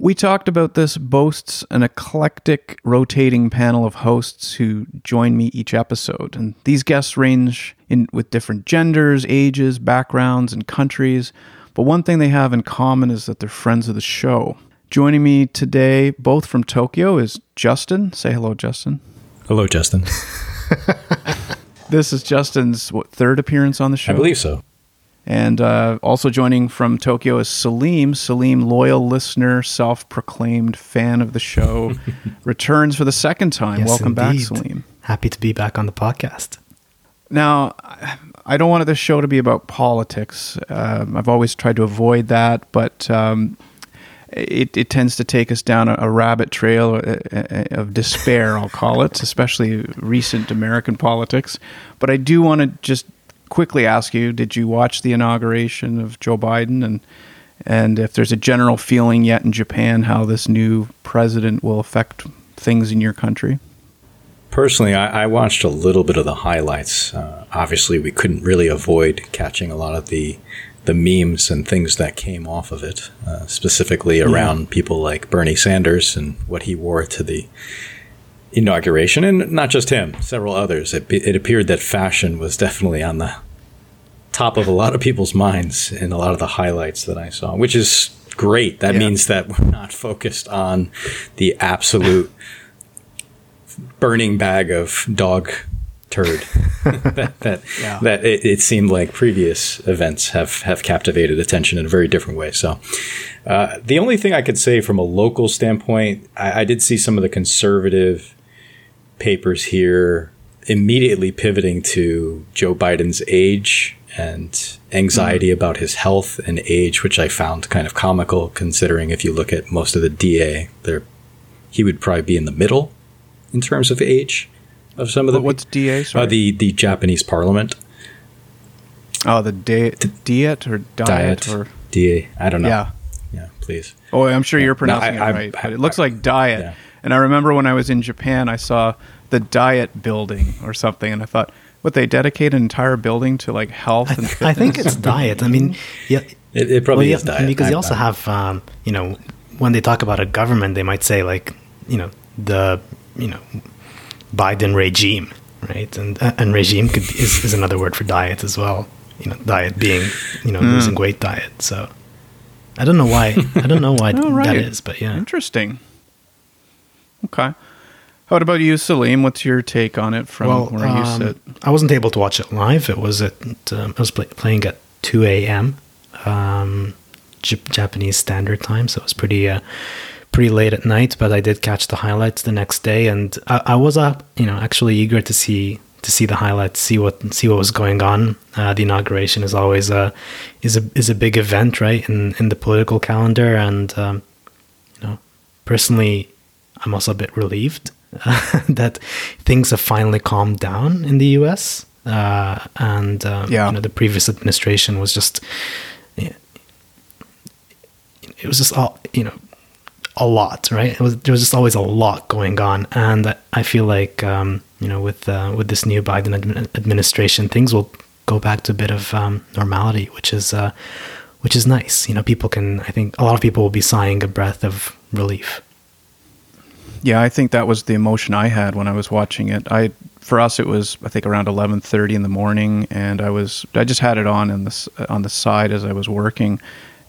We talked about this boasts an eclectic rotating panel of hosts who join me each episode, and these guests range in with different genders, ages, backgrounds, and countries, but one thing they have in common is that they're friends of the show. Joining me today, both from Tokyo, is Justin. Say hello, Justin. Hello, Justin. This is Justin's, third appearance on the show? I believe so. And also joining from Tokyo is Salim. Salim, loyal listener, self-proclaimed fan of the show, returns for the second time. Yes, Welcome back, Salim. Happy to be back on the podcast. Now, I don't want this show to be about politics. I've always tried to avoid that, but it tends to take us down a rabbit trail of despair, I'll call it, especially recent American politics. But I do want to just quickly ask you, did you watch the inauguration of Joe Biden, and if there's a general feeling yet in Japan how this new president will affect things in your country? Personally, I watched a little bit of the highlights. Obviously, we couldn't really avoid catching a lot of the memes and things that came off of it, specifically around people like Bernie Sanders and what he wore to the inauguration, and not just him, several others. It appeared that fashion was definitely on the top of a lot of people's minds in a lot of the highlights that I saw, which is great. That means that we're not focused on the absolute burning bag of dog turd that it seemed like previous events have captivated attention in a very different way. So the only thing I could say from a local standpoint, I did see some of the conservative papers here immediately pivoting to Joe Biden's age and anxiety about his health and age, which I found kind of comical, considering if you look at most of the DA, he would probably be in the middle in terms of age of some of the... What's DA? Sorry. The Japanese parliament. Oh, the diet or diet? Or DA. I don't know. Yeah, please. Oh, I'm sure you're pronouncing it right. But it looks like diet. Yeah. And I remember when I was in Japan, I saw the diet building or something, and I thought, would they dedicate an entire building to like health and fitness? I think it's diet. I mean, yeah, it probably is diet. Because they also have, when they talk about a government, they might say like, the Biden regime, right? And regime is another word for diet as well. Diet being, losing weight diet. So I don't know why. That is, but yeah. Interesting. Okay. How about you, Salim? What's your take on it from where you sit? I wasn't able to watch it live. It was playing at 2 a.m. Japanese Standard Time, so it was pretty late at night, but I did catch the highlights the next day, and I was up, actually eager to see the highlights, see what was going on. The inauguration is always a big event, right, in the political calendar, and personally, I'm also a bit relieved that things have finally calmed down in the U.S. The previous administration was just, it was just all a lot, right? There was just always a lot going on, and I feel like with this new Biden administration, things will go back to a bit of normality, which is nice. I think a lot of people will be sighing a breath of relief. Yeah, I think that was the emotion I had when I was watching it. For us, it was I think around 11:30 in the morning, and I just had it on on the side as I was working,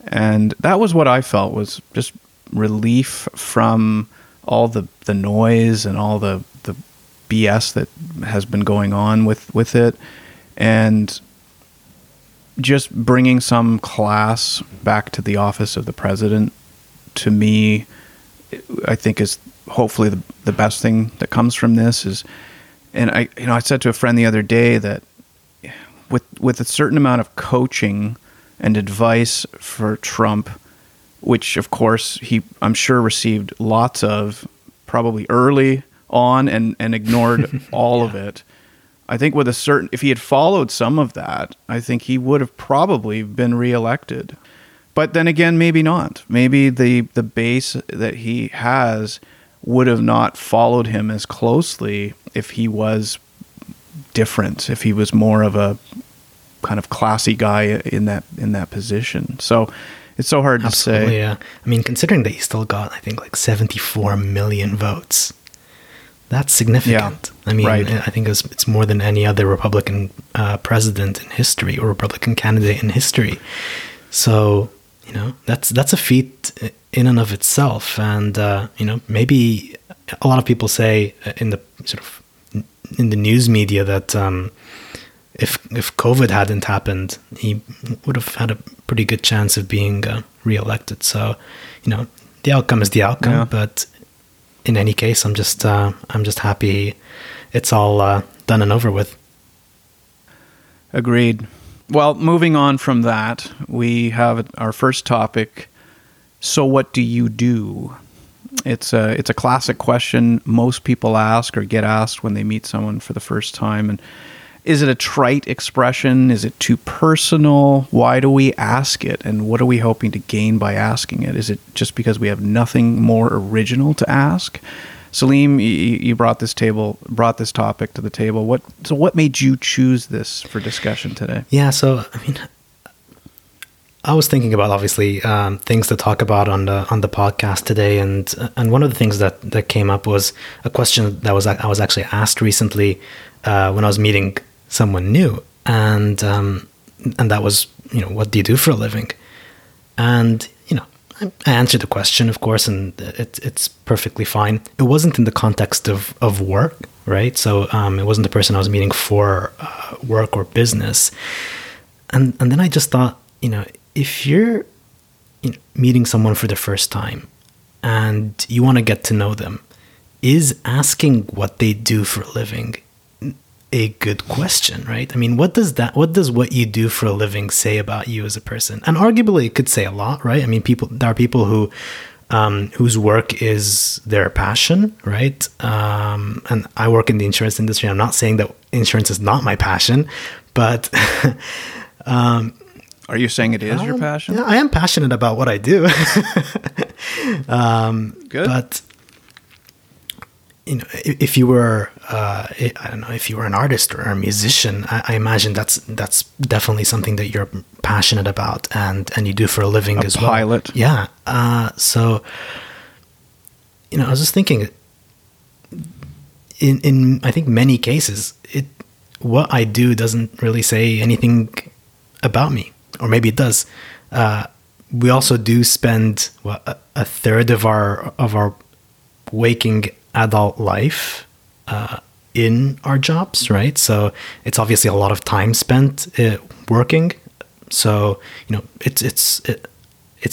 and that was what I felt was just relief from all the noise and all the BS that has been going on with it, and just bringing some class back to the office of the president, to me, I think is hopefully the best thing that comes from this is, and I said to a friend the other day that with a certain amount of coaching and advice for Trump, which, of course, he, I'm sure, received lots of probably early on and ignored all of it. I think if he had followed some of that, I think he would have probably been reelected. But then again, maybe not. Maybe the base that he has would have not followed him as closely if he was different, if he was more of a kind of classy guy in that position. So It's so hard Absolutely, to say. Yeah. I mean, considering that he still got, I think, like 74 million votes, that's significant. Yeah, I mean, right. I think it's more than any other Republican president in history or Republican candidate in history. So, you know, that's a feat in and of itself. And, you know, maybe a lot of people say in the news media that if COVID hadn't happened, he would have had a pretty good chance of being reelected. So, you know, the outcome is the outcome. Yeah. But in any case, I'm just happy it's all done and over with. Agreed. Well, moving on from that, we have our first topic. So, what do you do? It's a classic question most people ask or get asked when they meet someone for the first time. And is it a trite expression? Is it too personal? Why do we ask it? And what are we hoping to gain by asking it? Is it just because we have nothing more original to ask? Salim, you brought this topic to the table. What made you choose this for discussion today? Yeah, so I mean, I was thinking about obviously things to talk about on the podcast today, and one of the things that came up was a question that I was actually asked recently when I was meeting someone new, and that was, you know, what do you do for a living? And you know, I answered the question, of course, and it's perfectly fine. It wasn't in the context of work, right? So it wasn't the person I was meeting for work or business, and then I just thought, you know, if you're meeting someone for the first time and you want to get to know them, is asking what they do for a living a good question, right? I mean, what does what you do for a living say about you as a person? And arguably it could say a lot, right? I mean, there are people who whose work is their passion, right? And I work in the insurance industry. I'm not saying that insurance is not my passion, but are you saying it is your passion? Yeah, I am passionate about what I do. Good. But you know, if you were, I don't know, if you were an artist or a musician, I imagine that's definitely something that you're passionate about and you do for a living as well. A pilot. Yeah. So, you know, I was just thinking, in I think many cases, what I do doesn't really say anything about me. Or maybe it does. We also do spend a third of our waking adult life in our jobs, right? So it's obviously a lot of time spent working. So you know, it's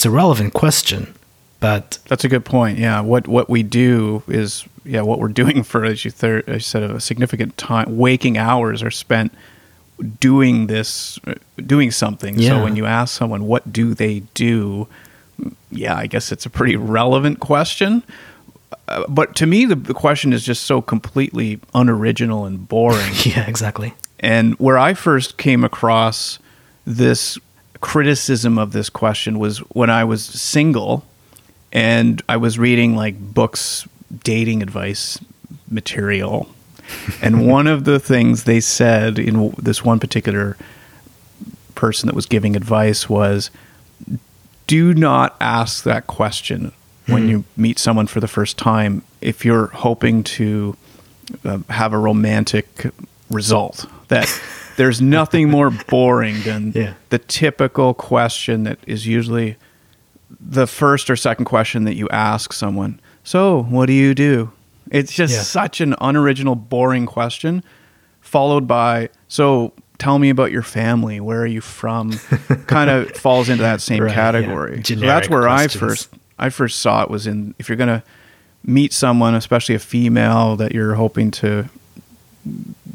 a relevant question, but that's a good point. Yeah, what we do is what we're doing for, as you said, a significant time. Waking hours are spent doing something. Yeah. So when you ask someone, what do they do? Yeah, I guess it's a pretty relevant question. But to me, the question is just so completely unoriginal and boring. Yeah, exactly. And where I first came across this criticism of this question was when I was single and I was reading like books, dating advice material. And one of the things they said in this one particular person that was giving advice was, do not ask that question when you meet someone for the first time if you're hoping to have a romantic result. That there's nothing more boring than the typical question that is usually the first or second question that you ask someone. So, what do you do? It's just such an unoriginal, boring question, followed by, so tell me about your family, where are you from, kind of falls into that same category. Yeah. So that's where I first saw it was in, if you're going to meet someone, especially a female that you're hoping to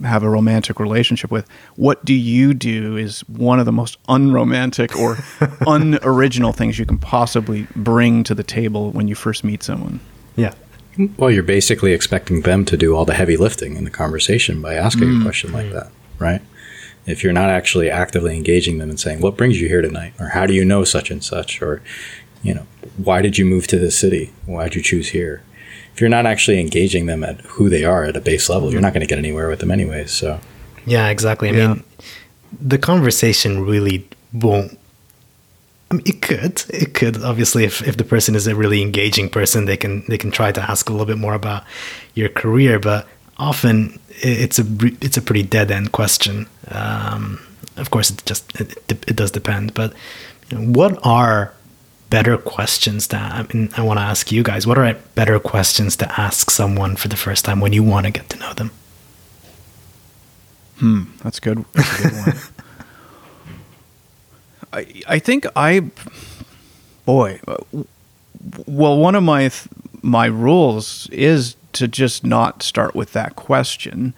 have a romantic relationship with, what do you do is one of the most unromantic or unoriginal things you can possibly bring to the table when you first meet someone. Yeah. Well, you're basically expecting them to do all the heavy lifting in the conversation by asking a question like that, right? If you're not actually actively engaging them and saying, what brings you here tonight? Or how do you know such and such? Or, you know, why did you move to this city? Why did you choose here? If you're not actually engaging them at who they are at a base level, you're not going to get anywhere with them anyways. So, yeah, exactly. I mean, the conversation really won't I mean, it could obviously, if the person is a really engaging person, they can try to ask a little bit more about your career, but often it's a pretty dead end question. Of course, it does depend, but what are better questions I want to ask you guys? What are better questions to ask someone for the first time when you want to get to know them? That's good. That's a good one. I think one of my rules is to just not start with that question.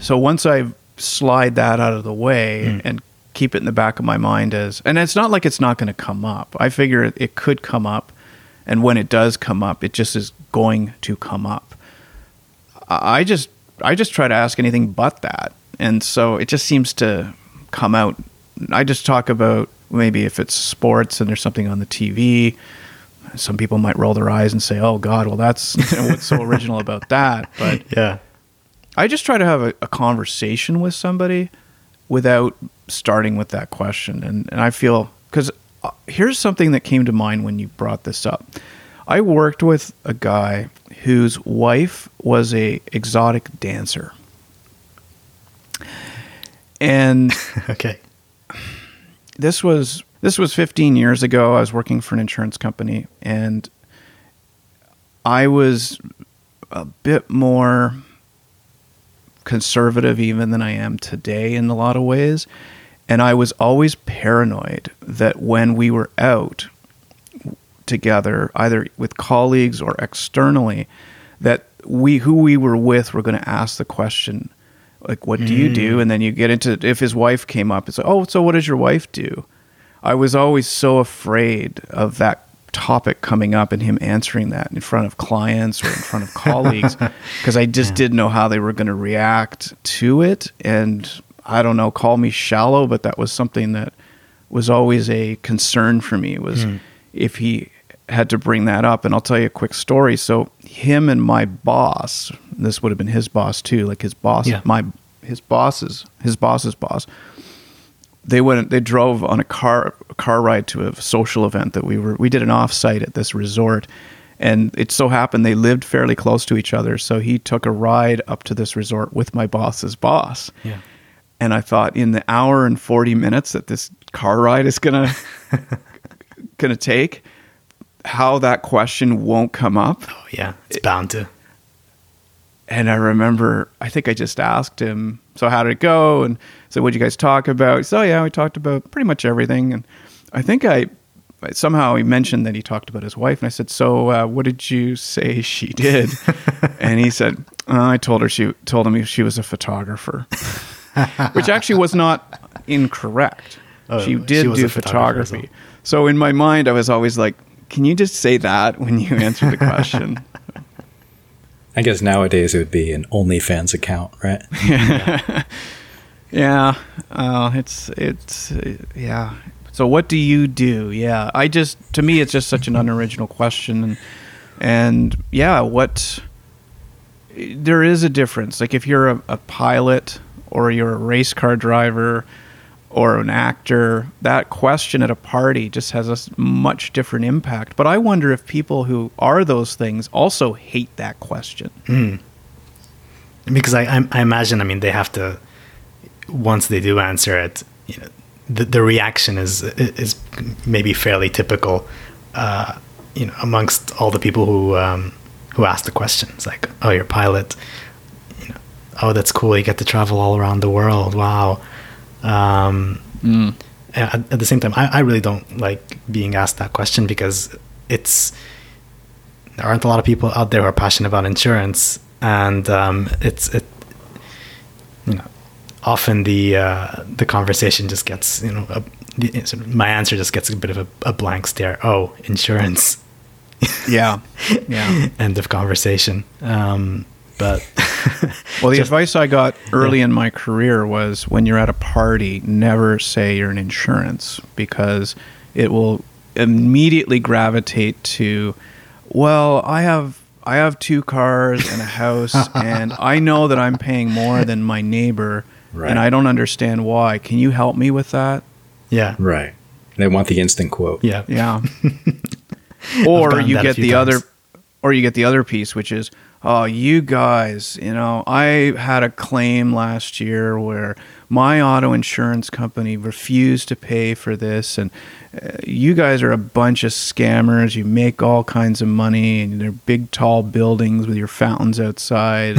So once I slide that out of the way and keep it in the back of my mind and it's not like it's not going to come up. I figure it could come up. And when it does come up, it just is going to come up. I just try to ask anything but that. And so it just seems to come out. I just talk about maybe if it's sports and there's something on the TV, some people might roll their eyes and say, oh God, well that's what's so original about that. But yeah, I just try to have a conversation with somebody without starting with that question. And I feel, because here's something that came to mind when you brought this up. I worked with a guy whose wife was a exotic dancer. And okay. This was 15 years ago. I was working for an insurance company, and I was a bit more conservative even than I am today in a lot of ways. And I was always paranoid that when we were out together, either with colleagues or externally, that who we were with were going to ask the question, like, what do you do? And then you get into, if his wife came up, it's like, oh, so what does your wife do? I was always so afraid of that topic coming up and him answering that in front of clients or in front of colleagues, because I just didn't know how they were going to react to it. And I don't know, call me shallow, but that was something that was always a concern for me, was if he had to bring that up. And I'll tell you a quick story. So him and my boss, this would have been his boss too, like his boss, his boss's boss, they drove on a car ride to a social event that we did an offsite at this resort. And it so happened they lived fairly close to each other. So he took a ride up to this resort with my boss's boss. Yeah. And I thought, in the hour and 40 minutes that this car ride is gonna take, how that question won't come up. Oh yeah, it's bound to. And I remember, I think I just asked him, so how did it go? And so what'd you guys talk about? So yeah, we talked about pretty much everything. And I think somehow he mentioned that he talked about his wife. And I said, so what did you say she did? And he said, I told him she was a photographer, which actually was not incorrect. Oh, she did do photography. So in my mind, I was always like, can you just say that when you answer the question? I guess nowadays it would be an OnlyFans account, right? Yeah. So what do you do? Yeah. To me, it's just such an unoriginal question. And yeah, there is a difference. Like if you're a pilot or you're a race car driver or an actor, that question at a party just has a much different impact. But I wonder if people who are those things also hate that question. Because I imagine, they have to, once they do answer it, you know, the reaction is maybe fairly typical, amongst all the people who ask the question. It's like, oh, you're a pilot. You know, oh, that's cool. You get to travel all around the world. Wow. At the same time, I really don't like being asked that question, because there aren't a lot of people out there who are passionate about insurance, and often the conversation just gets, my answer just gets a bit of a blank stare. Oh, insurance. Yeah. End of conversation. But well, the advice I got early in my career was, when you're at a party, never say you're an insurance, because it will immediately gravitate to, well, I have 2 cars and a house and I know that I'm paying more than my neighbor, right, and I don't understand why. Can you help me with that? Yeah. Right. They want the instant quote. Yeah. Yeah. Or you get the other, or you get the other piece, which is, oh, you guys, you know, I had a claim last year where my auto insurance company refused to pay for this, and you guys are a bunch of scammers. You make all kinds of money, and they're big, tall buildings with your fountains outside.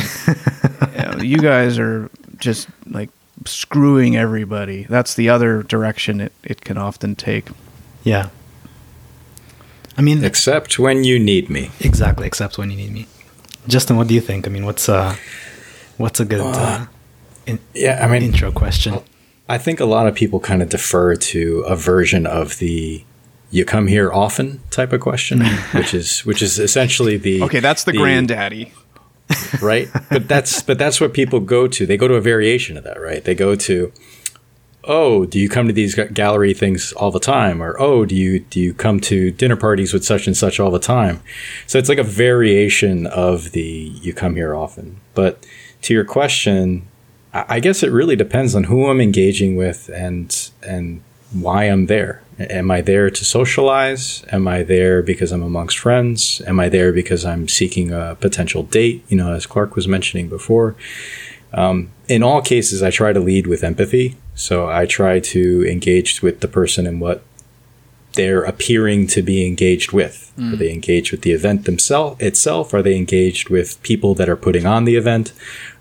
And, you guys are just, like, screwing everybody. That's the other direction it can often take. Yeah. I mean... Except when you need me. Exactly, except when you need me. Justin, what do you think? I mean, what's a good intro question? I think a lot of people kind of defer to a version of the "you come here often" type of question, which is essentially the okay. That's the granddaddy, right? But that's what people go to. They go to a variation of that, right? They go to, oh, do you come to these gallery things all the time? Or, oh, do you come to dinner parties with such and such all the time? So it's like a variation of the "you come here often." But to your question, I guess it really depends on who I'm engaging with and why I'm there. Am I there to socialize? Am I there because I'm amongst friends? Am I there because I'm seeking a potential date? You know, as Clark was mentioning before, in all cases, I try to lead with empathy. So I try to engage with the person in what they're appearing to be engaged with. Mm. Are they engaged with the event itself? Are they engaged with people that are putting on the event?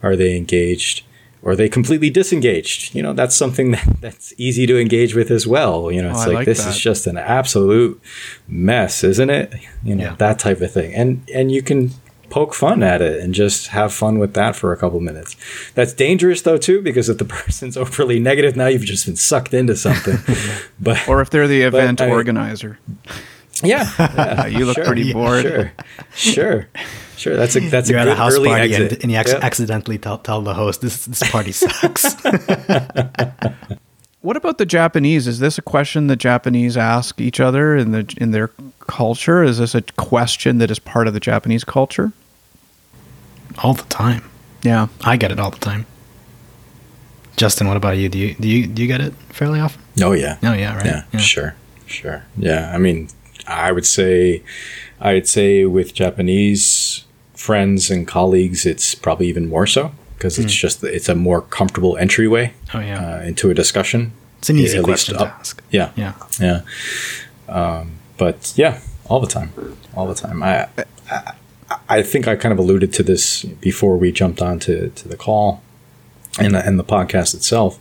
Are they engaged, or are they completely disengaged? You know, that's something that's easy to engage with as well. You know, it's this is just an absolute mess, isn't it? You know, that type of thing. And you can poke fun at it and just have fun with that for a couple minutes. That's dangerous though too, because if the person's overly negative, now you've just been sucked into something. But or if they're the event organizer. Yeah. You look pretty bored. Sure. That's You're a good at a house early party exit. And you accidentally tell the host this party sucks. What about the Japanese? Is this a question the Japanese ask each other in their culture? Is this a question that is part of the Japanese culture? All the time. Yeah, I get it all the time. Justin, what about you? Do you get it fairly often? Oh yeah. Oh yeah. Right. Yeah. Yeah. Sure. Yeah. I mean, I'd say with Japanese friends and colleagues, it's probably even more so. Because it's a more comfortable entryway into a discussion. It's an easy question to ask. Yeah. But yeah, all the time. I think I kind of alluded to this before we jumped on to the call and the podcast itself.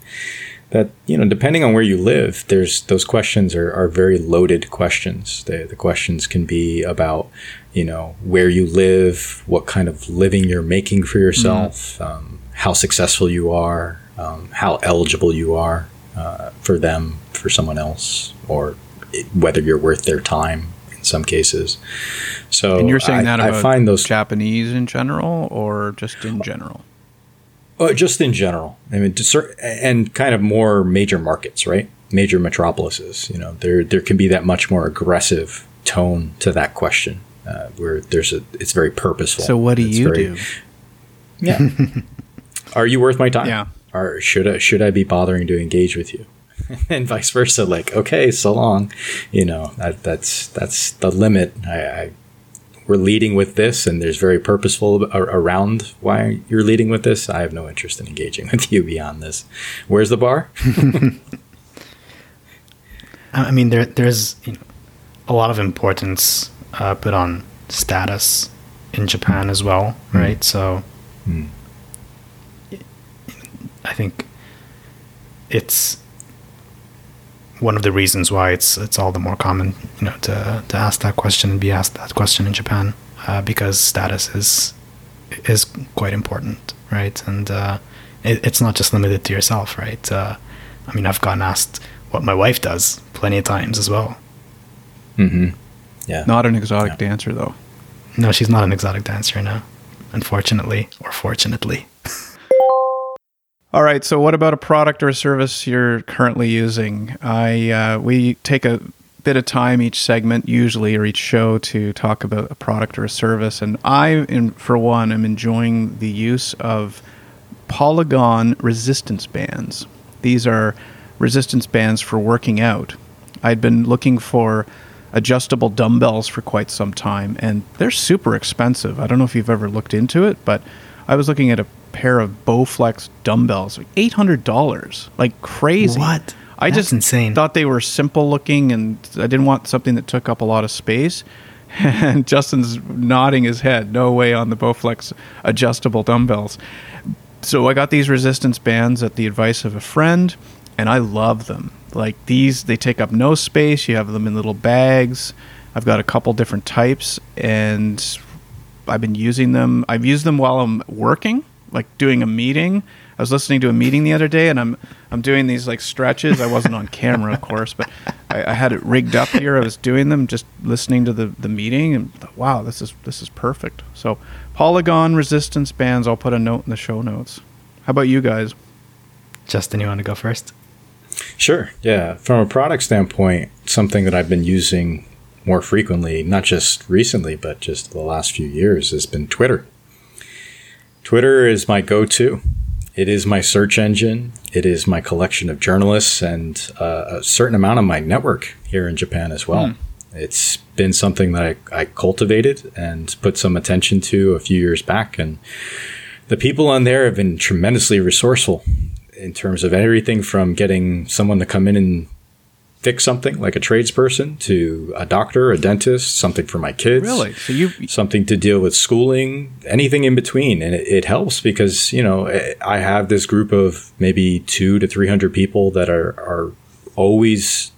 That, you know, depending on where you live, those questions are very loaded questions. The questions can be about, you know, where you live, what kind of living you're making for yourself, how successful you are, how eligible you are for them, for someone else, or whether you're worth their time in some cases. So, and you're saying I find those Japanese in general, or just in general? Just in general, I mean, and kind of more major markets, right? Major metropolises. You know, there can be that much more aggressive tone to that question, where it's very purposeful. So, what do? Yeah, are you worth my time? Yeah, or should I be bothering to engage with you, and vice versa? Like, okay, so long. You know, that's the limit. We're leading with this, and there's very purposeful around why you're leading with this. I have no interest in engaging with you beyond this. Where's the bar? I mean, there's a lot of importance put on status in Japan as well, right? So I think it's one of the reasons why it's all the more common, you know, to ask that question and be asked that question in Japan, because status is quite important, right? And it's not just limited to yourself, right? I mean, I've gotten asked what my wife does plenty of times as well. Mm-hmm. Yeah. Not an exotic dancer, though. No, she's not an exotic dancer, no. Unfortunately, or fortunately. All right, so what about a product or a service you're currently using? We take a bit of time each segment, usually, or each show, to talk about a product or a service. And I, for one, am enjoying the use of polygon resistance bands. These are resistance bands for working out. I'd been looking for adjustable dumbbells for quite some time, and they're super expensive. I don't know if you've ever looked into it, but I was looking at a pair of Bowflex dumbbells, like $800, like crazy. What? That's insane. Thought they were simple looking, and I didn't want something that took up a lot of space. And Justin's nodding his head, no way on the Bowflex adjustable dumbbells. So I got these resistance bands at the advice of a friend, and I love them. Like these, they take up no space. You have them in little bags. I've got a couple different types, and I've been using them. I've used them while I'm working, like doing a meeting. I was listening to a meeting the other day, and I'm doing these like stretches. I wasn't on camera, of course, but I had it rigged up here. I was doing them, just listening to the meeting, and thought, wow, this is perfect. So polygon resistance bands. I'll put a note in the show notes. How about you guys? Justin, you want to go first? Sure. Yeah. From a product standpoint, something that I've been using more frequently, not just recently, but just the last few years, has been Twitter. Twitter is my go-to. It is my search engine. It is my collection of journalists and a certain amount of my network here in Japan as well. It's been something that I cultivated and put some attention to a few years back. And the people on there have been tremendously resourceful in terms of everything from getting someone to come in and fix something like a tradesperson to a doctor, a dentist, something for my kids. Really? So something to deal with schooling, anything in between. And it helps because, you know, I have this group of maybe 200 to 300 people that are always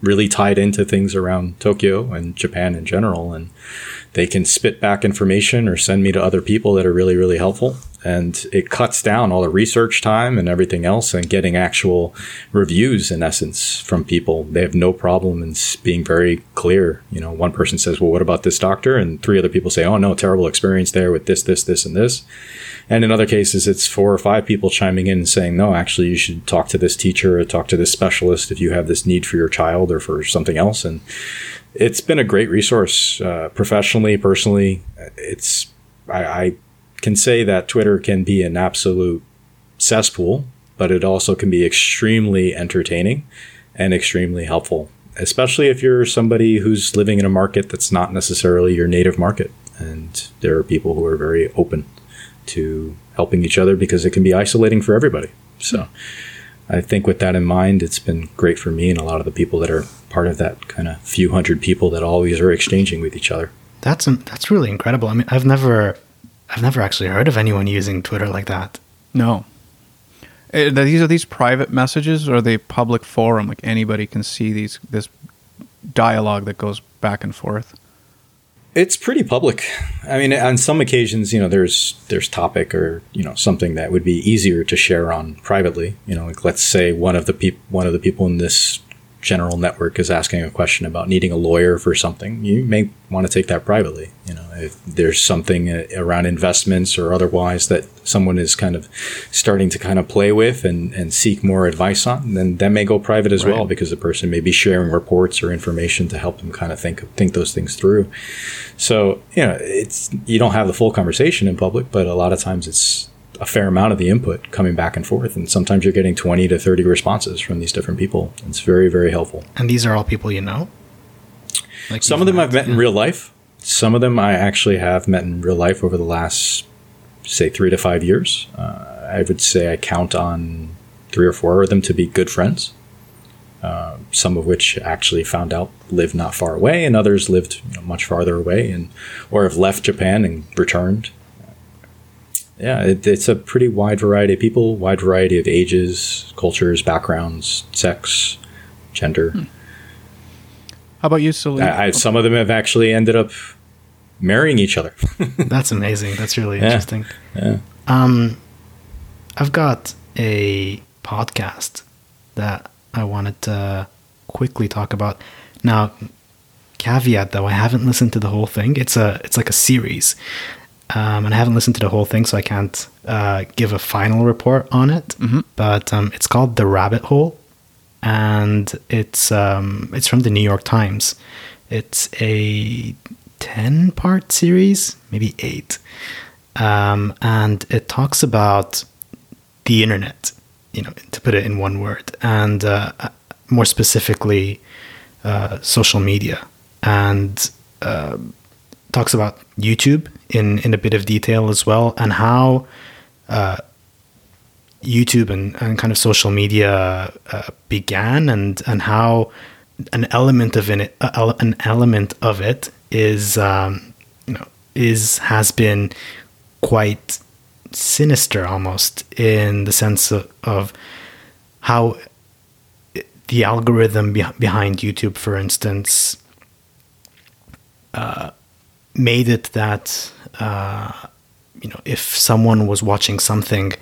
really tied into things around Tokyo and Japan in general. And they can spit back information or send me to other people that are really, really helpful. And it cuts down all the research time and everything else and getting actual reviews, in essence, from people. They have no problem in being very clear. You know, one person says, well, what about this doctor? And 3 other people say, oh, no, terrible experience there with this, this, this, and this. And in other cases, it's 4 or 5 people chiming in and saying, no, actually, you should talk to this teacher or talk to this specialist if you have this need for your child or for something else. And it's been a great resource professionally, personally. I can say that Twitter can be an absolute cesspool, but it also can be extremely entertaining and extremely helpful, especially if you're somebody who's living in a market that's not necessarily your native market. And there are people who are very open to helping each other because it can be isolating for everybody. So I think with that in mind, it's been great for me and a lot of the people that are part of that kind of few hundred people that always are exchanging with each other. That's really incredible. I mean, I've never actually heard of anyone using Twitter like that. No. Are these private messages, or are they public forum? Like anybody can see this dialogue that goes back and forth? It's pretty public. I mean, on some occasions, you know, there's topic or, you know, something that would be easier to share on privately. You know, like let's say one of the people in this general network is asking a question about needing a lawyer for something, you may want to take that privately. You know, if there's something around investments or otherwise that someone is kind of starting to kind of play with and seek more advice on, then that may go private as well, because the person may be sharing reports or information to help them kind of think those things through. So, you know, you don't have the full conversation in public, but a lot of times it's a fair amount of the input coming back and forth. And sometimes you're getting 20 to 30 responses from these different people. It's very, very helpful. And these are all people you know? Like some of them I've met in real life. Some of them I actually have met in real life over the last, say, 3 to 5 years. I would say I count on 3 or 4 of them to be good friends. Some of which actually found out live not far away, and others lived, you know, much farther away or have left Japan and returned. Yeah, it's a pretty wide variety of people, wide variety of ages, cultures, backgrounds, sex, gender. How about you, Celine? Some of them have actually ended up marrying each other. That's amazing. That's really interesting. Yeah. I've got a podcast that I wanted to quickly talk about. Now, caveat though, I haven't listened to the whole thing. It's like a series. And I haven't listened to the whole thing, so I can't give a final report on it. Mm-hmm. But it's called The Rabbit Hole, and it's from the New York Times. It's a 10-part series, maybe 8. And it talks about the internet, you know, to put it in one word, and more specifically social media, and talks about YouTube in a bit of detail as well, and how YouTube and kind of social media began, and how an element of it is has been quite sinister, almost, in the sense of how the algorithm behind YouTube, for instance, made it that if someone was watching something,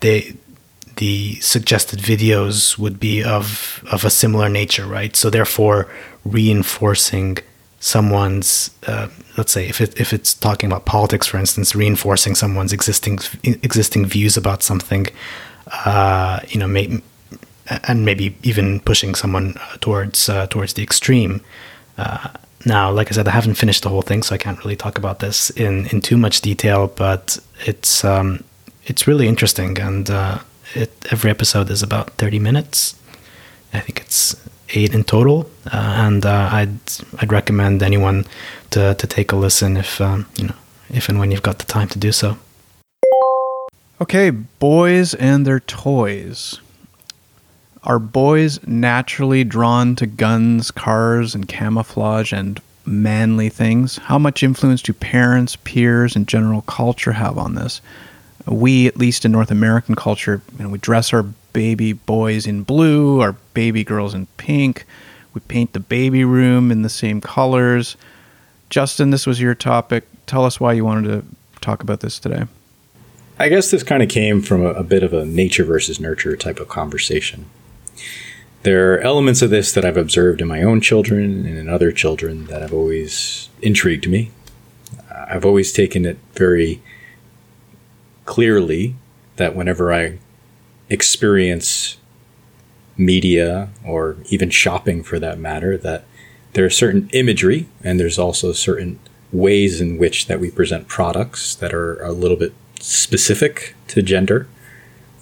the suggested videos would be of a similar nature, right? So therefore, reinforcing someone's, let's say, if it's talking about politics, for instance, reinforcing someone's existing views about something, maybe even pushing someone towards the extreme. Now, like I said, I haven't finished the whole thing, so I can't really talk about this in too much detail, but it's really interesting, and every episode is about 30 minutes. I think it's 8 in total, and I'd recommend anyone to take a listen if and when you've got the time to do so. Okay, boys and their toys. Are boys naturally drawn to guns, cars, and camouflage and manly things? How much influence do parents, peers, and general culture have on this? We, at least in North American culture, we dress our baby boys in blue, our baby girls in pink. We paint the baby room in the same colors. Justin, this was your topic. Tell us why you wanted to talk about this today. I guess this kind of came from a bit of a nature versus nurture type of conversation. There are elements of this that I've observed in my own children and in other children that have always intrigued me. I've always taken it very clearly that whenever I experience media, or even shopping for that matter, that there are certain imagery, and there's also certain ways in which that we present products that are a little bit specific to gender.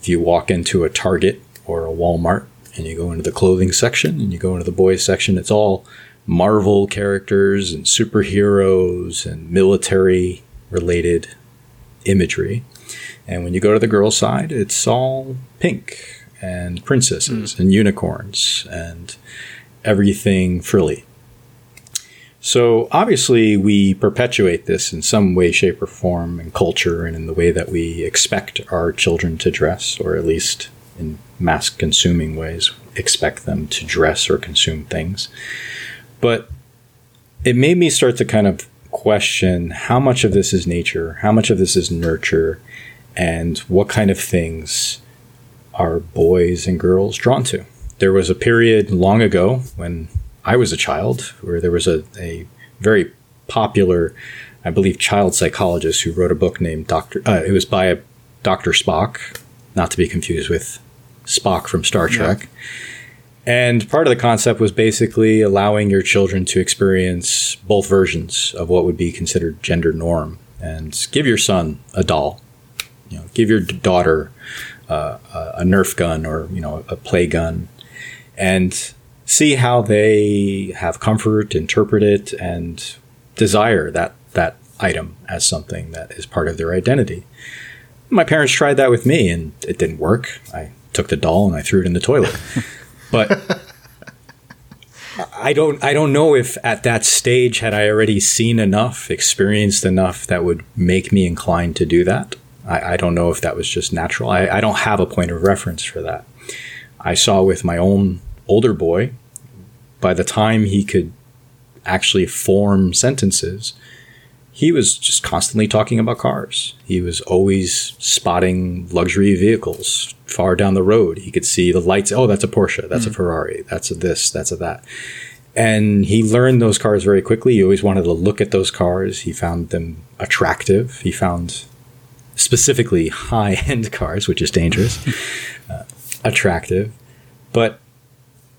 If you walk into a Target or a Walmart, and you go into the clothing section, and you go into the boys section, it's all Marvel characters and superheroes and military-related imagery. And when you go to the girls' side, it's all pink and princesses and unicorns and everything frilly. So obviously, we perpetuate this in some way, shape, or form in culture and in the way that we expect our children to dress, or at least in mass-consuming ways, expect them to dress or consume things. But it made me start to kind of question how much of this is nature, how much of this is nurture, and what kind of things are boys and girls drawn to. There was a period long ago when I was a child where there was a very popular, I believe, child psychologist who wrote a book named it was by Dr. Spock, not to be confused with Spock from Star Trek. Yeah. And part of the concept was basically allowing your children to experience both versions of what would be considered gender norm, and give your son a doll, give your daughter a Nerf gun, or, a play gun, and see how they have comfort, interpret it, and desire that item as something that is part of their identity. My parents tried that with me, and it didn't work. I took the doll and I threw it in the toilet. But I don't know if at that stage had I already seen enough, experienced enough that would make me inclined to do that. I don't know if that was just natural. I don't have a point of reference for that. I saw with my own older boy, by the time he could actually form sentences, he was just constantly talking about cars. He was always spotting luxury vehicles far down the road. He could see the lights. Oh, that's a Porsche. That's a Ferrari. That's a this. That's a that. And he learned those cars very quickly. He always wanted to look at those cars. He found them attractive. He found specifically high-end cars, which is dangerous, attractive. But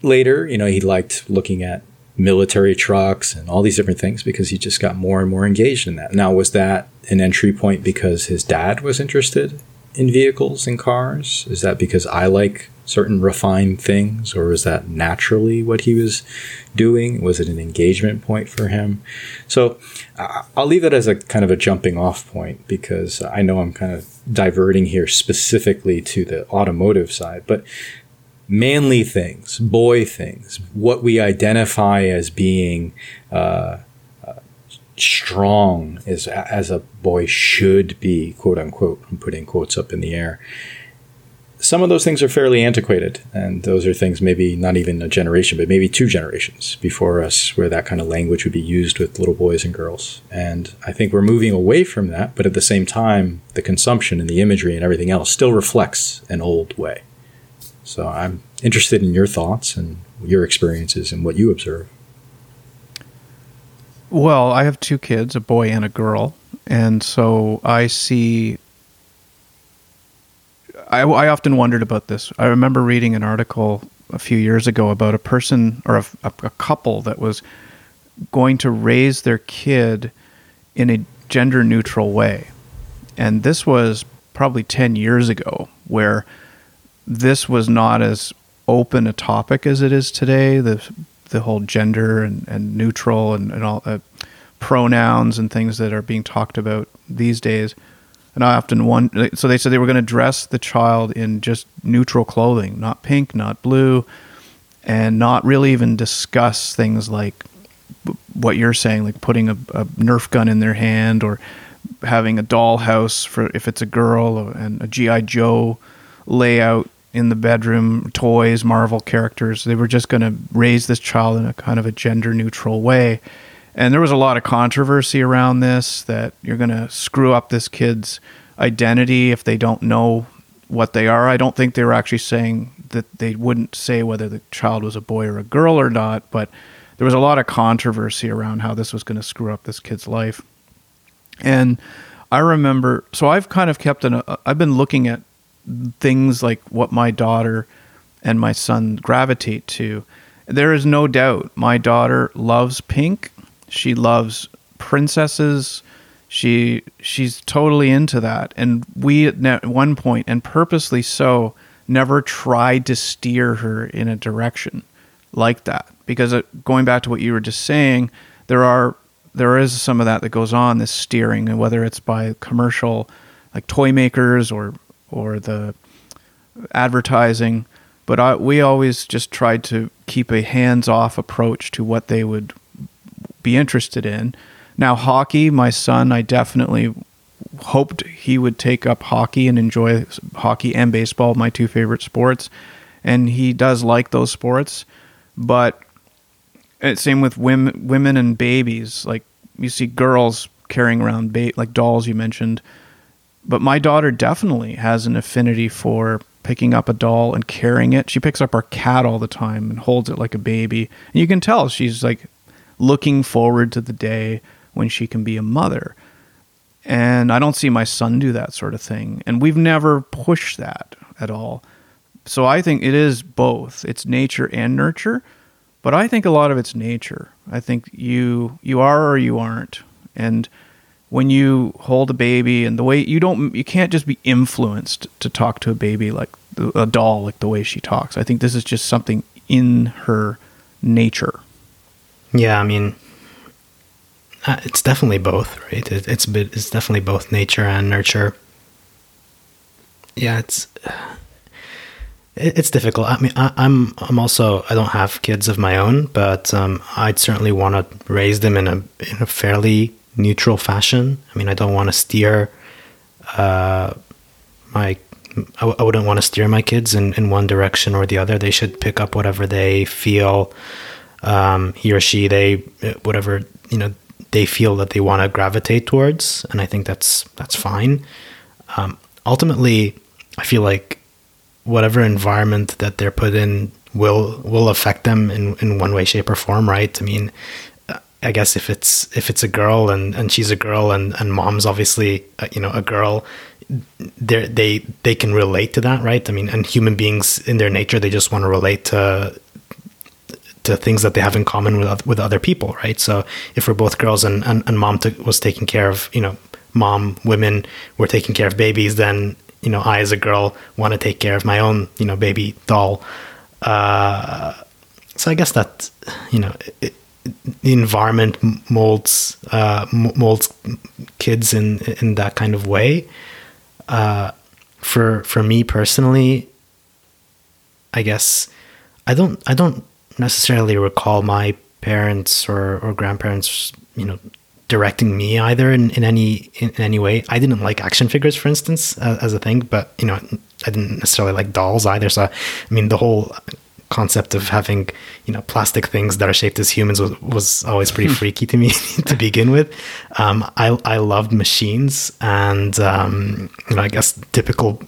later, he liked looking at military trucks and all these different things because he just got more and more engaged in that. Now, was that an entry point because his dad was interested in vehicles and cars? Is that because I like certain refined things, or is that naturally what he was doing? Was it an engagement point for him? So I'll leave it as a kind of a jumping off point, because I know I'm kind of diverting here specifically to the automotive side, but manly things, boy things, what we identify as being strong as a boy should be, quote unquote, I'm putting quotes up in the air. Some of those things are fairly antiquated, and those are things maybe not even a generation, but maybe two generations before us, where that kind of language would be used with little boys and girls. And I think we're moving away from that, but at the same time, the consumption and the imagery and everything else still reflects an old way. So I'm interested in your thoughts and your experiences and what you observe. Well, I have two kids, a boy and a girl, and so I see... I often wondered about this. I remember reading an article a few years ago about a person or a couple that was going to raise their kid in a gender-neutral way. And this was probably 10 years ago, where this was not as open a topic as it is today, the whole gender and neutral and all pronouns and things that are being talked about these days. And I often wonder, so they said they were going to dress the child in just neutral clothing, not pink, not blue, and not really even discuss things like what you're saying, like putting a Nerf gun in their hand, or having a dollhouse for if it's a girl, and a G.I. Joe layout in the bedroom, toys, Marvel characters. They were just going to raise this child in a kind of a gender-neutral way. And there was a lot of controversy around this, that you're going to screw up this kid's identity if they don't know what they are. I don't think they were actually saying that they wouldn't say whether the child was a boy or a girl or not, but there was a lot of controversy around how this was going to screw up this kid's life. And I remember, so I've kind of kept I've been looking at things like what my daughter and my son gravitate to. There is no doubt my daughter loves pink. She loves princesses. She's totally into that. And we, at one point, and purposely so, never tried to steer her in a direction like that. Because going back to what you were just saying, there is some of that goes on, this steering, and whether it's by commercial, like toy makers or the advertising. But we always just tried to keep a hands-off approach to what they would be interested in. Now, hockey, my son, I definitely hoped he would take up hockey and enjoy hockey and baseball, my two favorite sports, and he does like those sports. But same with women and babies. Like, you see girls carrying around like dolls, you mentioned, but my daughter definitely has an affinity for picking up a doll and carrying it. She picks up her cat all the time and holds it like a baby, and you can tell she's like looking forward to the day when she can be a mother. And I don't see my son do that sort of thing. And we've never pushed that at all. So I think it is both. It's nature and nurture. But I think a lot of it's nature. I think you are or you aren't. And when you hold a baby, and the way you can't just be influenced to talk to a baby like a doll, like the way she talks. I think this is just something in her nature. Yeah, I mean, it's definitely both, right? It's definitely both nature and nurture. Yeah, it's difficult. I mean, I'm also, I don't have kids of my own, but I'd certainly want to raise them in a fairly neutral fashion. I mean, I don't want to steer I wouldn't want to steer my kids in one direction or the other. They should pick up whatever they feel. He or she, they, whatever, they feel that they want to gravitate towards. And I think that's fine. Ultimately, I feel like whatever environment that they're put in will affect them in one way, shape, or form. Right. I mean, I guess if it's a girl and she's a girl and mom's obviously, a girl, they can relate to that. Right. I mean, and human beings in their nature, they just want to relate to things that they have in common with other people, right? So if we're both girls and mom was taking care of, women were taking care of babies, then you know, I as a girl want to take care of my own, you know, baby doll. So I guess that, you know, the environment molds kids in that kind of way. For me personally, I guess I don't necessarily recall my parents or grandparents, you know, directing me either in any way. I didn't like action figures, for instance, as a thing, but, you know, I didn't necessarily like dolls either. So, I mean, the whole concept of having, you know, plastic things that are shaped as humans was always pretty freaky to me to begin with. I loved machines and, you know, I guess typical,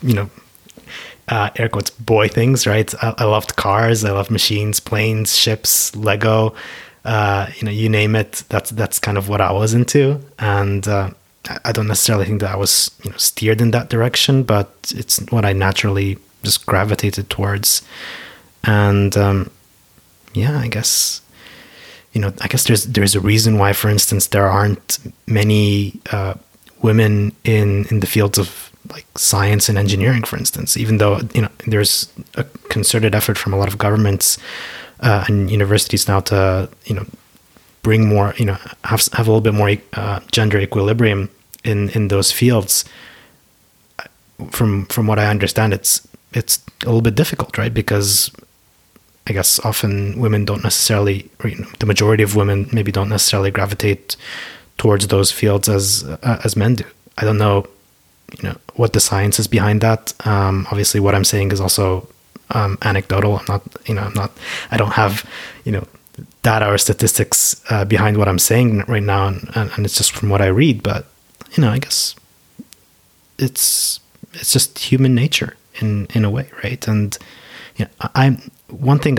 you know, air quotes, boy things, right? I loved cars. I loved machines, planes, ships, Lego, you know, you name it. That's kind of what I was into. And I don't necessarily think that I was, you know, steered in that direction, but it's what I naturally just gravitated towards. And yeah, I guess, you know, I guess there's a reason why, for instance, there aren't many women in the fields of like science and engineering, for instance, even though, you know, there's a concerted effort from a lot of governments and universities now to, you know, bring more, you know, have a little bit more gender equilibrium in those fields. From what I understand, it's a little bit difficult, right? Because I guess often women don't necessarily, or, you know, the majority of women maybe don't necessarily gravitate towards those fields as men do. I don't know, you know, what the science is behind that. Obviously what I'm saying is also anecdotal. I don't have, you know, data or statistics behind what I'm saying right now, and it's just from what I read. But, you know, I guess it's just human nature in a way, right? And, you know, one thing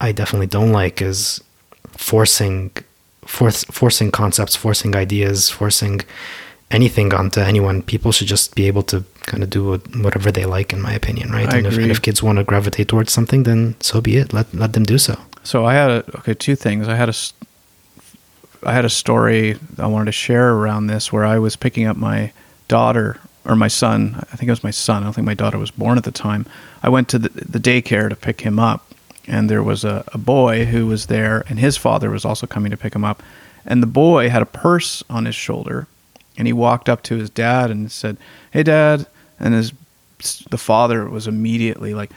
I definitely don't like is forcing concepts, forcing ideas, forcing anything onto anyone. People should just be able to kind of do whatever they like, in my opinion, right? If kids want to gravitate towards something, then so be it. Let them do so. So I had two things. I had a story I wanted to share around this, where I was picking up my daughter or my son. I think it was my son. I don't think my daughter was born at the time. I went to the daycare to pick him up, and there was a boy who was there, and his father was also coming to pick him up. And the boy had a purse on his shoulder, and he walked up to his dad and said, "Hey, Dad." And the father was immediately like,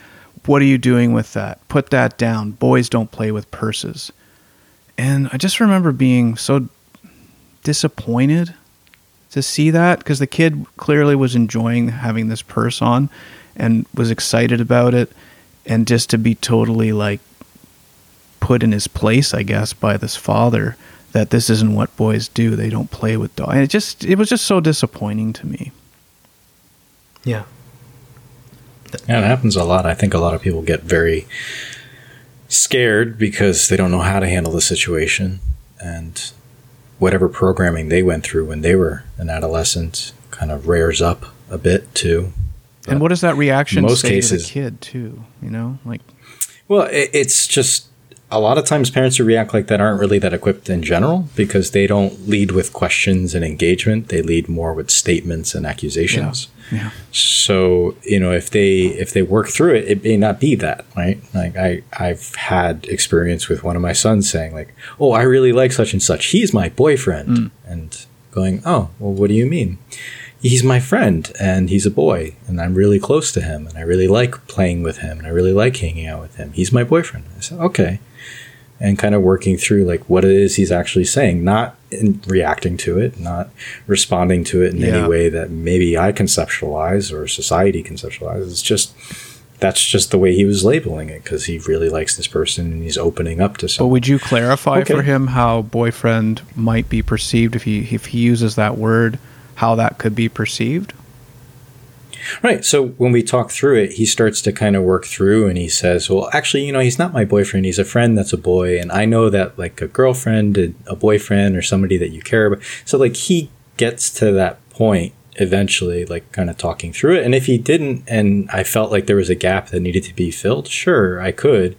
"What are you doing with that? Put that down. Boys don't play with purses." And I just remember being so disappointed to see that, because the kid clearly was enjoying having this purse on and was excited about it. And just to be totally like put in his place, I guess, by this father, that this isn't what boys do. They don't play with dolls. And it was just so disappointing to me. Yeah. Yeah, it happens a lot. I think a lot of people get very scared because they don't know how to handle the situation. And whatever programming they went through when they were an adolescent kind of rears up a bit too. But and what does that reaction say cases, to the kid too? You know, like, well, it's just, a lot of times parents who react like that aren't really that equipped in general, because they don't lead with questions and engagement. They lead more with statements and accusations. Yeah. So, you know, if they work through it, it may not be that, right? Like I've had experience with one of my sons saying like, "Oh, I really like such and such. He's my boyfriend." And going, "Oh, well, what do you mean?" "He's my friend and he's a boy and I'm really close to him and I really like playing with him and I really like hanging out with him. He's my boyfriend." I said, "Okay." And kind of working through like what it is he's actually saying, not reacting to it, not responding to it in any way that maybe I conceptualize or society conceptualizes. It's just, that's just the way he was labeling it, because he really likes this person and he's opening up to someone. But would you clarify for him how boyfriend might be perceived if he uses that word, how that could be perceived? Right. So when we talk through it, he starts to kind of work through and he says, "Well, actually, you know, he's not my boyfriend. He's a friend that's a boy. And I know that like a girlfriend and a boyfriend or somebody that you care about." So like he gets to that point eventually, like kind of talking through it. And if he didn't, and I felt like there was a gap that needed to be filled, sure, I could.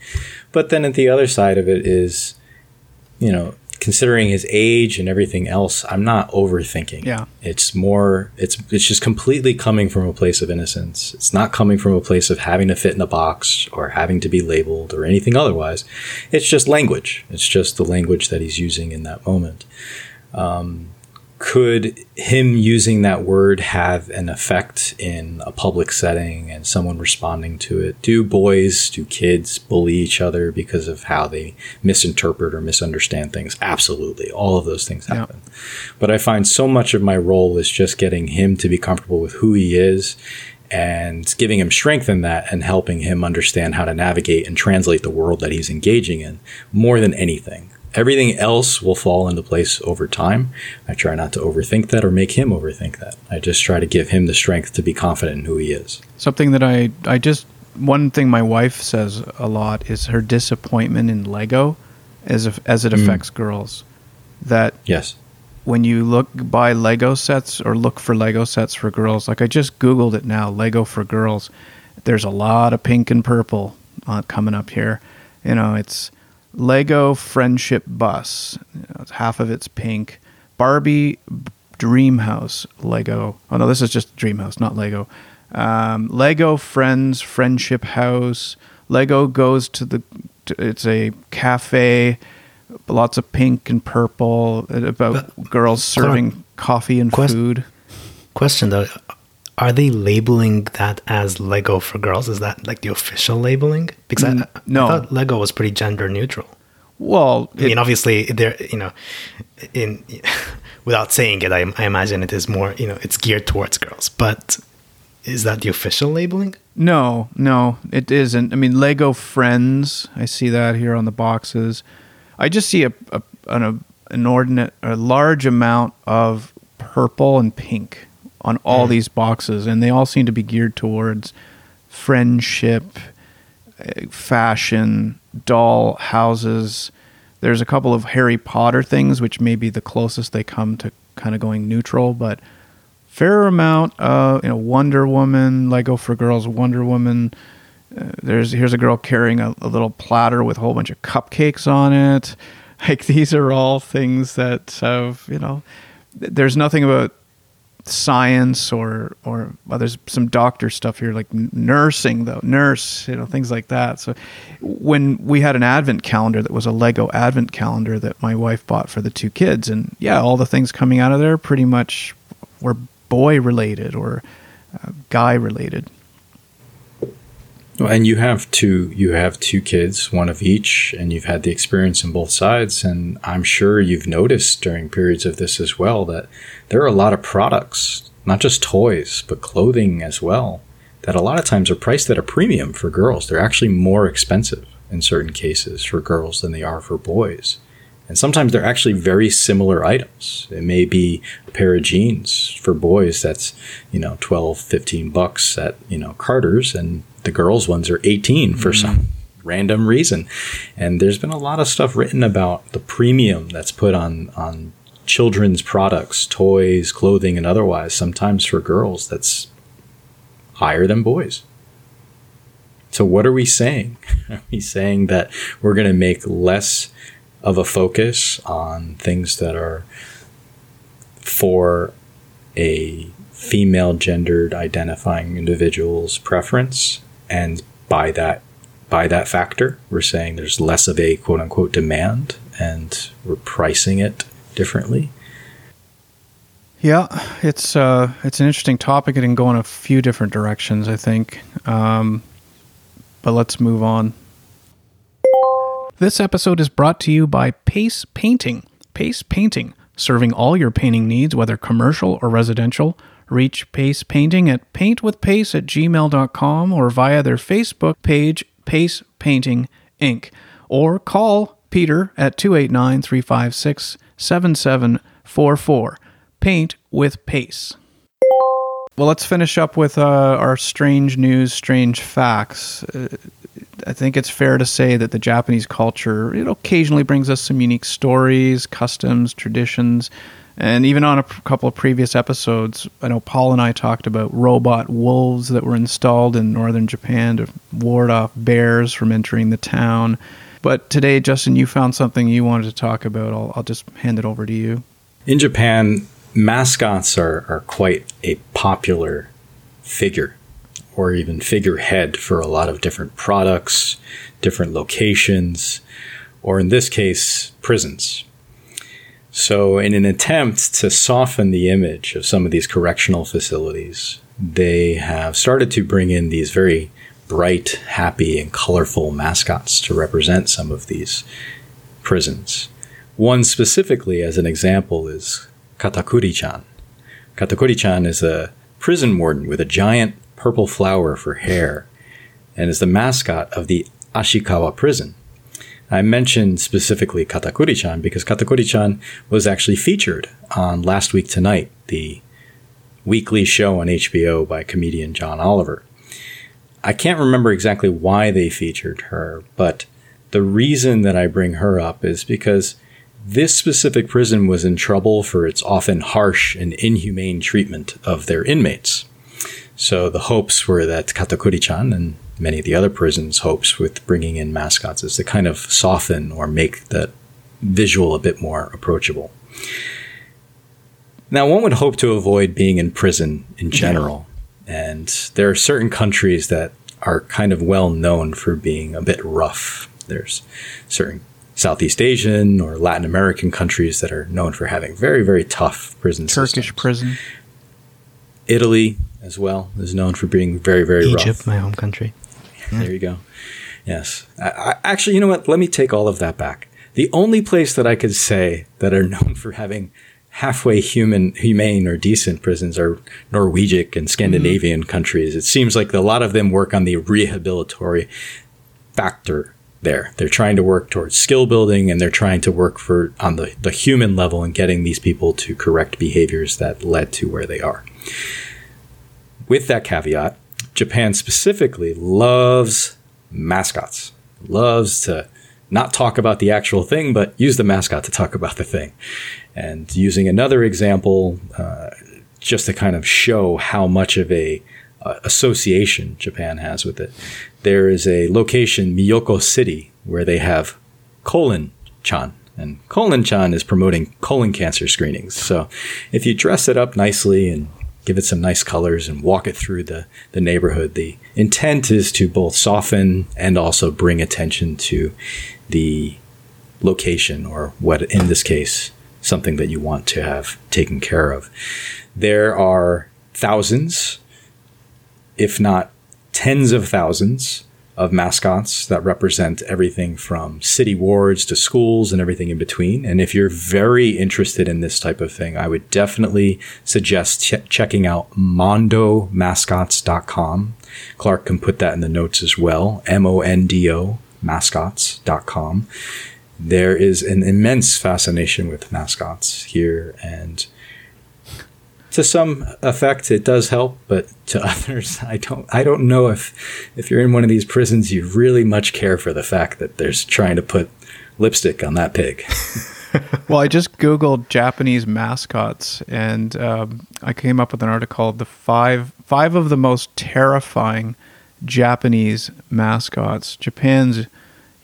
But then at the other side of it is, you know, considering his age and everything else, I'm not overthinking. Yeah. It's more, it's just completely coming from a place of innocence. It's not coming from a place of having to fit in a box or having to be labeled or anything otherwise. It's just language. It's just the language that he's using in that moment. Could him using that word have an effect in a public setting and someone responding to it? Do kids bully each other because of how they misinterpret or misunderstand things? Absolutely. All of those things happen. Yeah. But I find so much of my role is just getting him to be comfortable with who he is and giving him strength in that and helping him understand how to navigate and translate the world that he's engaging in more than anything. Everything else will fall into place over time. I try not to overthink that or make him overthink that. I just try to give him the strength to be confident in who he is. Something that one thing my wife says a lot is her disappointment in Lego as it affects girls. That yes. When you buy Lego sets or look for Lego sets for girls, like I just Googled it now, Lego for girls. There's a lot of pink and purple coming up here. You know, it's Lego Friendship Bus, half of it's pink. Barbie Dream House Lego. Oh no, this is just Dream House, not Lego. Lego Friends Friendship House. Lego goes it's a cafe. Lots of pink and purple about girls serving coffee and food. Question though, are they labeling that as Lego for girls? Is that like the official labeling? Because no. I thought Lego was pretty gender neutral. Well, I mean, obviously, there. You know, without saying it, I imagine it is more. You know, it's geared towards girls. But is that the official labeling? No, it isn't. I mean, Lego Friends. I see that here on the boxes. I just see a large amount of purple and pink on all these boxes, and they all seem to be geared towards friendship, fashion, doll houses. There's a couple of Harry Potter things, which may be the closest they come to kind of going neutral, but fair amount of Wonder Woman, Lego for girls, Wonder Woman. Here's a girl carrying a little platter with a whole bunch of cupcakes on it. Like these are all things that have there's nothing about science or there's some doctor stuff here, like nursing though, things like that. So when we had an advent calendar that was a Lego advent calendar that my wife bought for the two kids, and yeah, all the things coming out of there pretty much were boy related or guy related. And you have two kids, one of each, and you've had the experience on both sides. And I'm sure you've noticed during periods of this as well that there are a lot of products, not just toys, but clothing as well, that a lot of times are priced at a premium for girls. They're actually more expensive in certain cases for girls than they are for boys. And sometimes they're actually very similar items. It may be a pair of jeans for boys that's, $12-$15 at, Carter's, and the girls' ones are $18 for some random reason. And there's been a lot of stuff written about the premium that's put on children's products, toys, clothing, and otherwise, sometimes for girls that's higher than boys. So what are we saying? Are we saying that we're going to make less of a focus on things that are for a female gendered identifying individual's preference, and by that factor we're saying there's less of a quote unquote demand and we're pricing it differently? Yeah, it's an interesting topic. It can go in a few different directions, I think, but let's move on. This episode is brought to you by Pace Painting. Pace Painting, serving all your painting needs, whether commercial or residential. Reach Pace Painting at paintwithpace@gmail.com or via their Facebook page, Pace Painting Inc. Or call Peter at 289-356-7744. Paint with Pace. Well, let's finish up with our strange news, strange facts. I think it's fair to say that the Japanese culture, it occasionally brings us some unique stories, customs, traditions, and even on a couple of previous episodes, I know Paul and I talked about robot wolves that were installed in northern Japan to ward off bears from entering the town. But today, Justin, you found something you wanted to talk about. I'll just hand it over to you. In Japan, mascots are quite a popular figure or even figurehead for a lot of different products, different locations, or in this case, prisons. So in an attempt to soften the image of some of these correctional facilities, they have started to bring in these very bright, happy, and colorful mascots to represent some of these prisons. One specifically, as an example, is Katakuri-chan. Katakuri-chan is a prison warden with a giant purple flower for hair and is the mascot of the Ashikawa prison. I mentioned specifically Katakuri-chan because Katakuri-chan was actually featured on Last Week Tonight, the weekly show on HBO by comedian John Oliver. I can't remember exactly why they featured her, but the reason that I bring her up is because this specific prison was in trouble for its often harsh and inhumane treatment of their inmates. So the hopes were that Katakuri-chan and many of the other prisons' hopes with bringing in mascots is to kind of soften or make that visual a bit more approachable. Now, one would hope to avoid being in prison in general. And there are certain countries that are kind of well known for being a bit rough. There's certain Southeast Asian or Latin American countries that are known for having very, very tough prison systems. Turkish prison. Italy as well is known for being very, very rough. Egypt, my home country. There you go. Yes. Actually, you know what? Let me take all of that back. The only place that I could say that are known for having halfway humane or decent prisons are Norwegian and Scandinavian countries. It seems like a lot of them work on the rehabilitatory factor there. They're trying to work towards skill building, and they're trying to work on the human level and getting these people to correct behaviors that led to where they are. With that caveat, Japan specifically loves mascots, loves to not talk about the actual thing, but use the mascot to talk about the thing. And using another example, just to kind of show how much of a association Japan has with it, there is a location, Miyoko City, where they have colon-chan. And colon-chan is promoting colon cancer screenings. So if you dress it up nicely and give it some nice colors and walk it through the neighborhood, the intent is to both soften and also bring attention to the location or what, in this case, something that you want to have taken care of. There are thousands, if not tens of thousands, of mascots that represent everything from city wards to schools and everything in between. And if you're very interested in this type of thing, I would definitely suggest checking out Mondomascots.com. Clark can put that in the notes as well. Mondo mascots.com. There is an immense fascination with mascots here, and to some effect, it does help, but to others, I don't know if you're in one of these prisons, you really much care for the fact that they're trying to put lipstick on that pig. Well, I just Googled Japanese mascots, and I came up with an article called The Five of the Most Terrifying Japanese Mascots. Japan's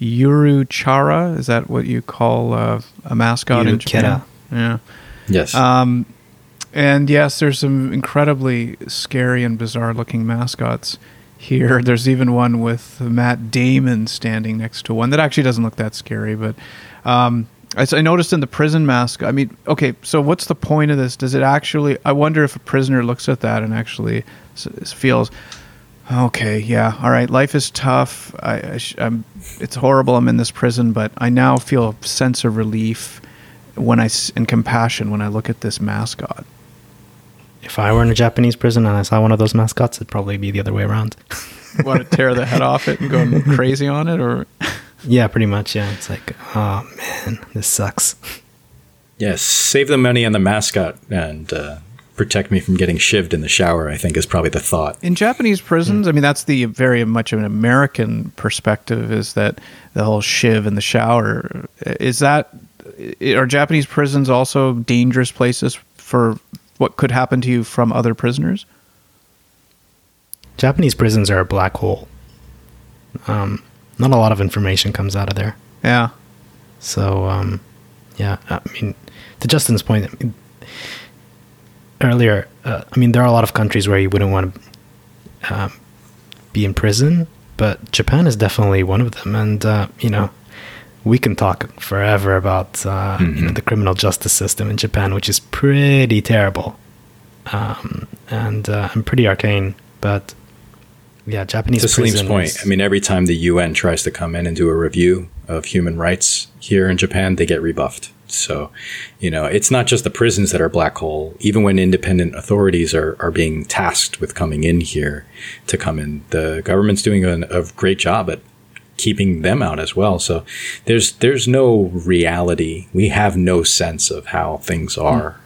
Yuruchara, is that what you call a mascot in Japan? Yeah. Yes. And yes, there's some incredibly scary and bizarre-looking mascots here. There's even one with Matt Damon standing next to one that actually doesn't look that scary. But I noticed in the prison mask, I mean, okay, so what's the point of this? Does it actually, I wonder if a prisoner looks at that and actually feels, okay, yeah, all right, life is tough. It's horrible I'm in this prison, but I now feel a sense of relief and compassion when I look at this mascot. If I were in a Japanese prison and I saw one of those mascots, it'd probably be the other way around. Want to tear the head off it and go crazy on it? Or yeah, pretty much, yeah. It's like, oh, man, this sucks. Yes, save the money on the mascot and protect me from getting shivved in the shower, I think, is probably the thought. In Japanese prisons, I mean, that's the very much of an American perspective, is that the whole shiv in the shower. Is that... Are Japanese prisons also dangerous places for what could happen to you from other prisoners? Japanese prisons are a black hole. Not a lot of information comes out of there. Yeah. So, yeah, I mean, to Justin's point, I mean, earlier, I mean, there are a lot of countries where you wouldn't want to be in prison, but Japan is definitely one of them. And, you know, we can talk forever about you know, the criminal justice system in Japan, which is pretty terrible and pretty arcane. But, yeah, Japanese prisons. To Salim's point, I mean, every time the UN tries to come in and do a review of human rights here in Japan, they get rebuffed. So, you know, it's not just the prisons that are black hole. Even when independent authorities are being tasked with coming in here to come in, the government's doing a great job at keeping them out as well. So there's no reality. We have no sense of how things are.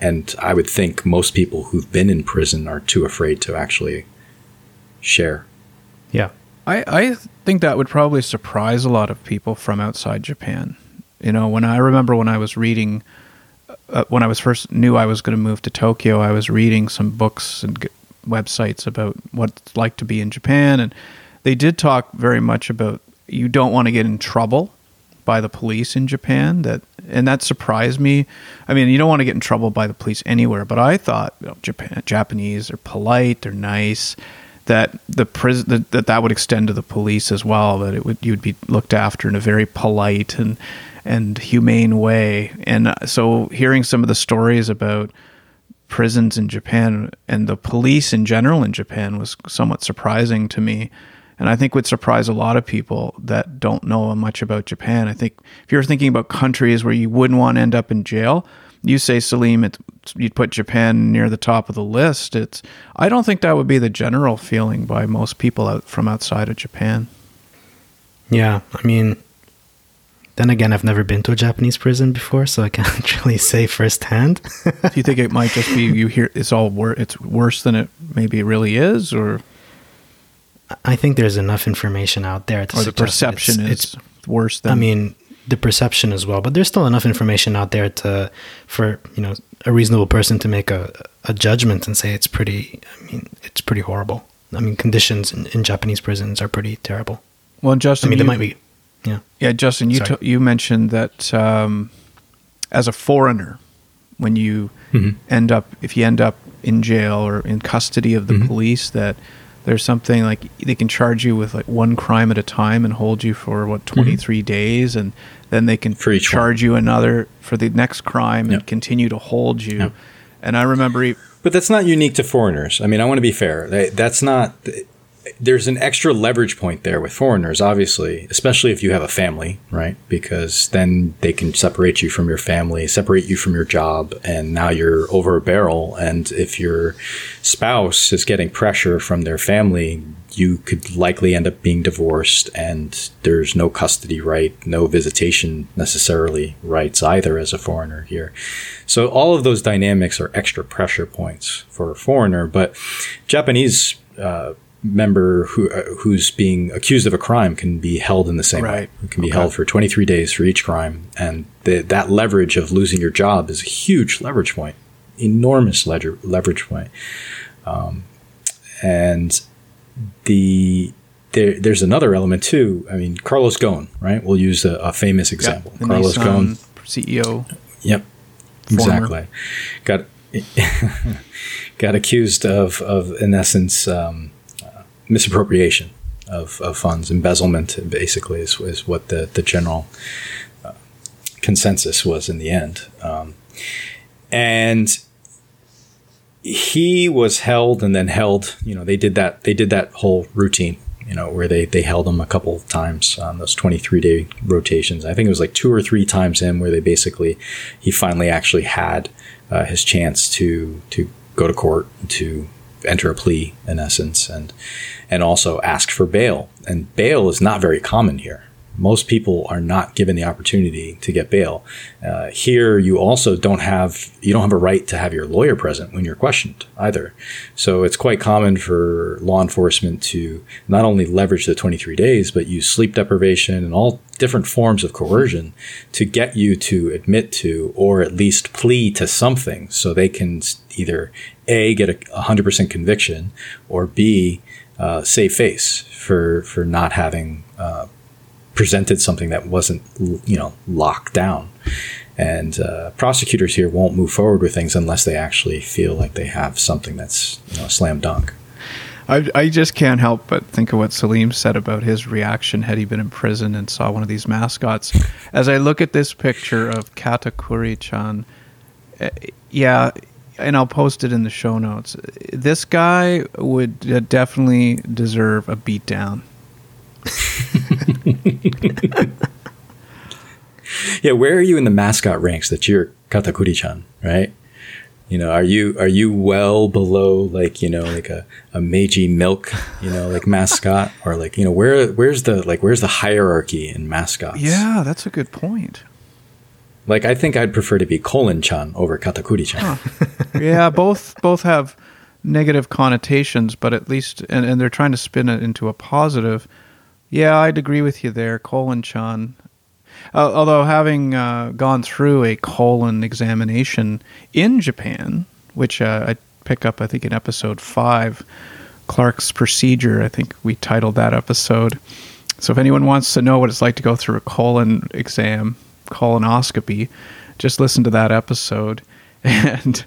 And I would think most people who've been in prison are too afraid to actually share. Yeah. I think that would probably surprise a lot of people from outside Japan. You know, when I remember when I was reading, when I was first knew I was going to move to Tokyo, I was reading some books and websites about what it's like to be in Japan. And they did talk very much about you don't want to get in trouble by the police in Japan. And that surprised me. I mean, you don't want to get in trouble by the police anywhere. But I thought, you know, Japanese are polite, they're nice, that the that would extend to the police as well, that it would you would be looked after in a very polite and humane way. And so hearing some of the stories about prisons in Japan and the police in general in Japan was somewhat surprising to me, and I think would surprise a lot of people that don't know much about Japan. I think if you're thinking about countries where you wouldn't want to end up in jail, you say, Salim, you'd put Japan near the top of the list. I don't think that would be the general feeling by most people from outside of Japan. Yeah, I mean, then again, I've never been to a Japanese prison before, so I can't really say firsthand. Do you think it might just be you hear it's worse than it maybe really is, or? I think there's enough information out there to suggest the perception it's worse than. I mean, the perception as well, but there's still enough information out there for you know, a reasonable person to make a judgment and say it's pretty horrible. I mean, conditions in Japanese prisons are pretty terrible. Well, Justin, I mean, there might be, yeah. Yeah, Justin, you mentioned that as a foreigner, when you end up in jail or in custody of the police, that there's something like they can charge you with like one crime at a time and hold you for 23 days, and then they can charge you another for the next crime and continue to hold you. Yep. And I remember, but that's not unique to foreigners. I mean, I want to be fair. That's not. There's an extra leverage point there with foreigners, obviously, especially if you have a family, right? Because then they can separate you from your family, separate you from your job, and now you're over a barrel. And if your spouse is getting pressure from their family, you could likely end up being divorced, and there's no custody right, no visitation necessarily rights either as a foreigner here. So all of those dynamics are extra pressure points for a foreigner, but Japanese member who's being accused of a crime can be held in the same way. It can be held for 23 days for each crime. And that leverage of losing your job is a huge leverage point, enormous leverage point. And there's another element too. I mean, Carlos Ghosn, right? We'll use a famous example. Yep. Carlos Ghosn, CEO. Yep. Former. Exactly. Got accused of in essence, misappropriation of funds, embezzlement, basically, is what the general consensus was in the end. And he was held, you know, they did that whole routine, you know, where they held him a couple of times on those 23-day rotations. I think it was like 2 or 3 times in where they basically, he finally actually had his chance to go to court to enter a plea in essence and also ask for bail. And bail is not very common here. Most people are not given the opportunity to get bail. Here you also don't have a right to have your lawyer present when you're questioned either. So it's quite common for law enforcement to not only leverage the 23 days, but use sleep deprivation and all different forms of coercion to get you to admit to or at least plead to something so they can either A, get a 100% conviction, or B, save face for not having presented something that wasn't, you know, locked down. And prosecutors here won't move forward with things unless they actually feel like they have something that's, you know, a slam dunk. I just can't help but think of what Salim said about his reaction had he been in prison and saw one of these mascots. As I look at this picture of Katakuri-chan, yeah, and I'll post it in the show notes, this guy would definitely deserve a beatdown. Yeah, where are you in the mascot ranks that you're Katakuri-chan, right? You know, are you well below, like, you know, like a Meiji Milk, you know, like mascot, or like, you know, where's the hierarchy in mascots? Yeah, that's a good point. Like, I think I'd prefer to be colon-chan over Katakuri-chan. Huh. Yeah, both have negative connotations, but at least, and they're trying to spin it into a positive. Yeah, I'd agree with you there, colon-chan. Although having gone through a colon examination in Japan, which I pick up, I think, in episode 5, Clark's Procedure, I think we titled that episode. So if anyone wants to know what it's like to go through a colon exam, colonoscopy, just listen to that episode. And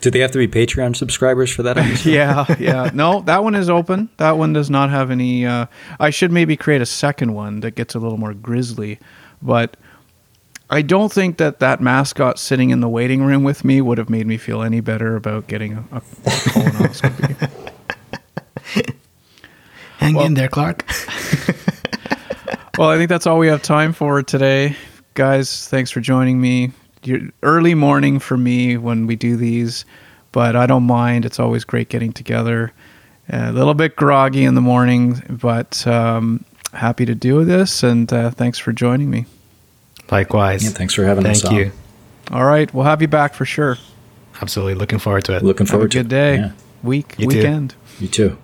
do they have to be Patreon subscribers for that episode? Yeah. No, that one is open. That one does not have any... I should maybe create a second one that gets a little more grisly, but I don't think that mascot sitting in the waiting room with me would have made me feel any better about getting a colonoscopy. Hang in there, Clark. Well, I think that's all we have time for today. Guys, thanks for joining me. Early morning for me when we do these, but I don't mind. It's always great getting together. A little bit groggy in the morning, but happy to do this, and thanks for joining me. Likewise. Yeah, thanks for having us on. Thank you. All right. We'll have you back for sure. Absolutely. Looking forward to it. Have a good day, weekend. You too.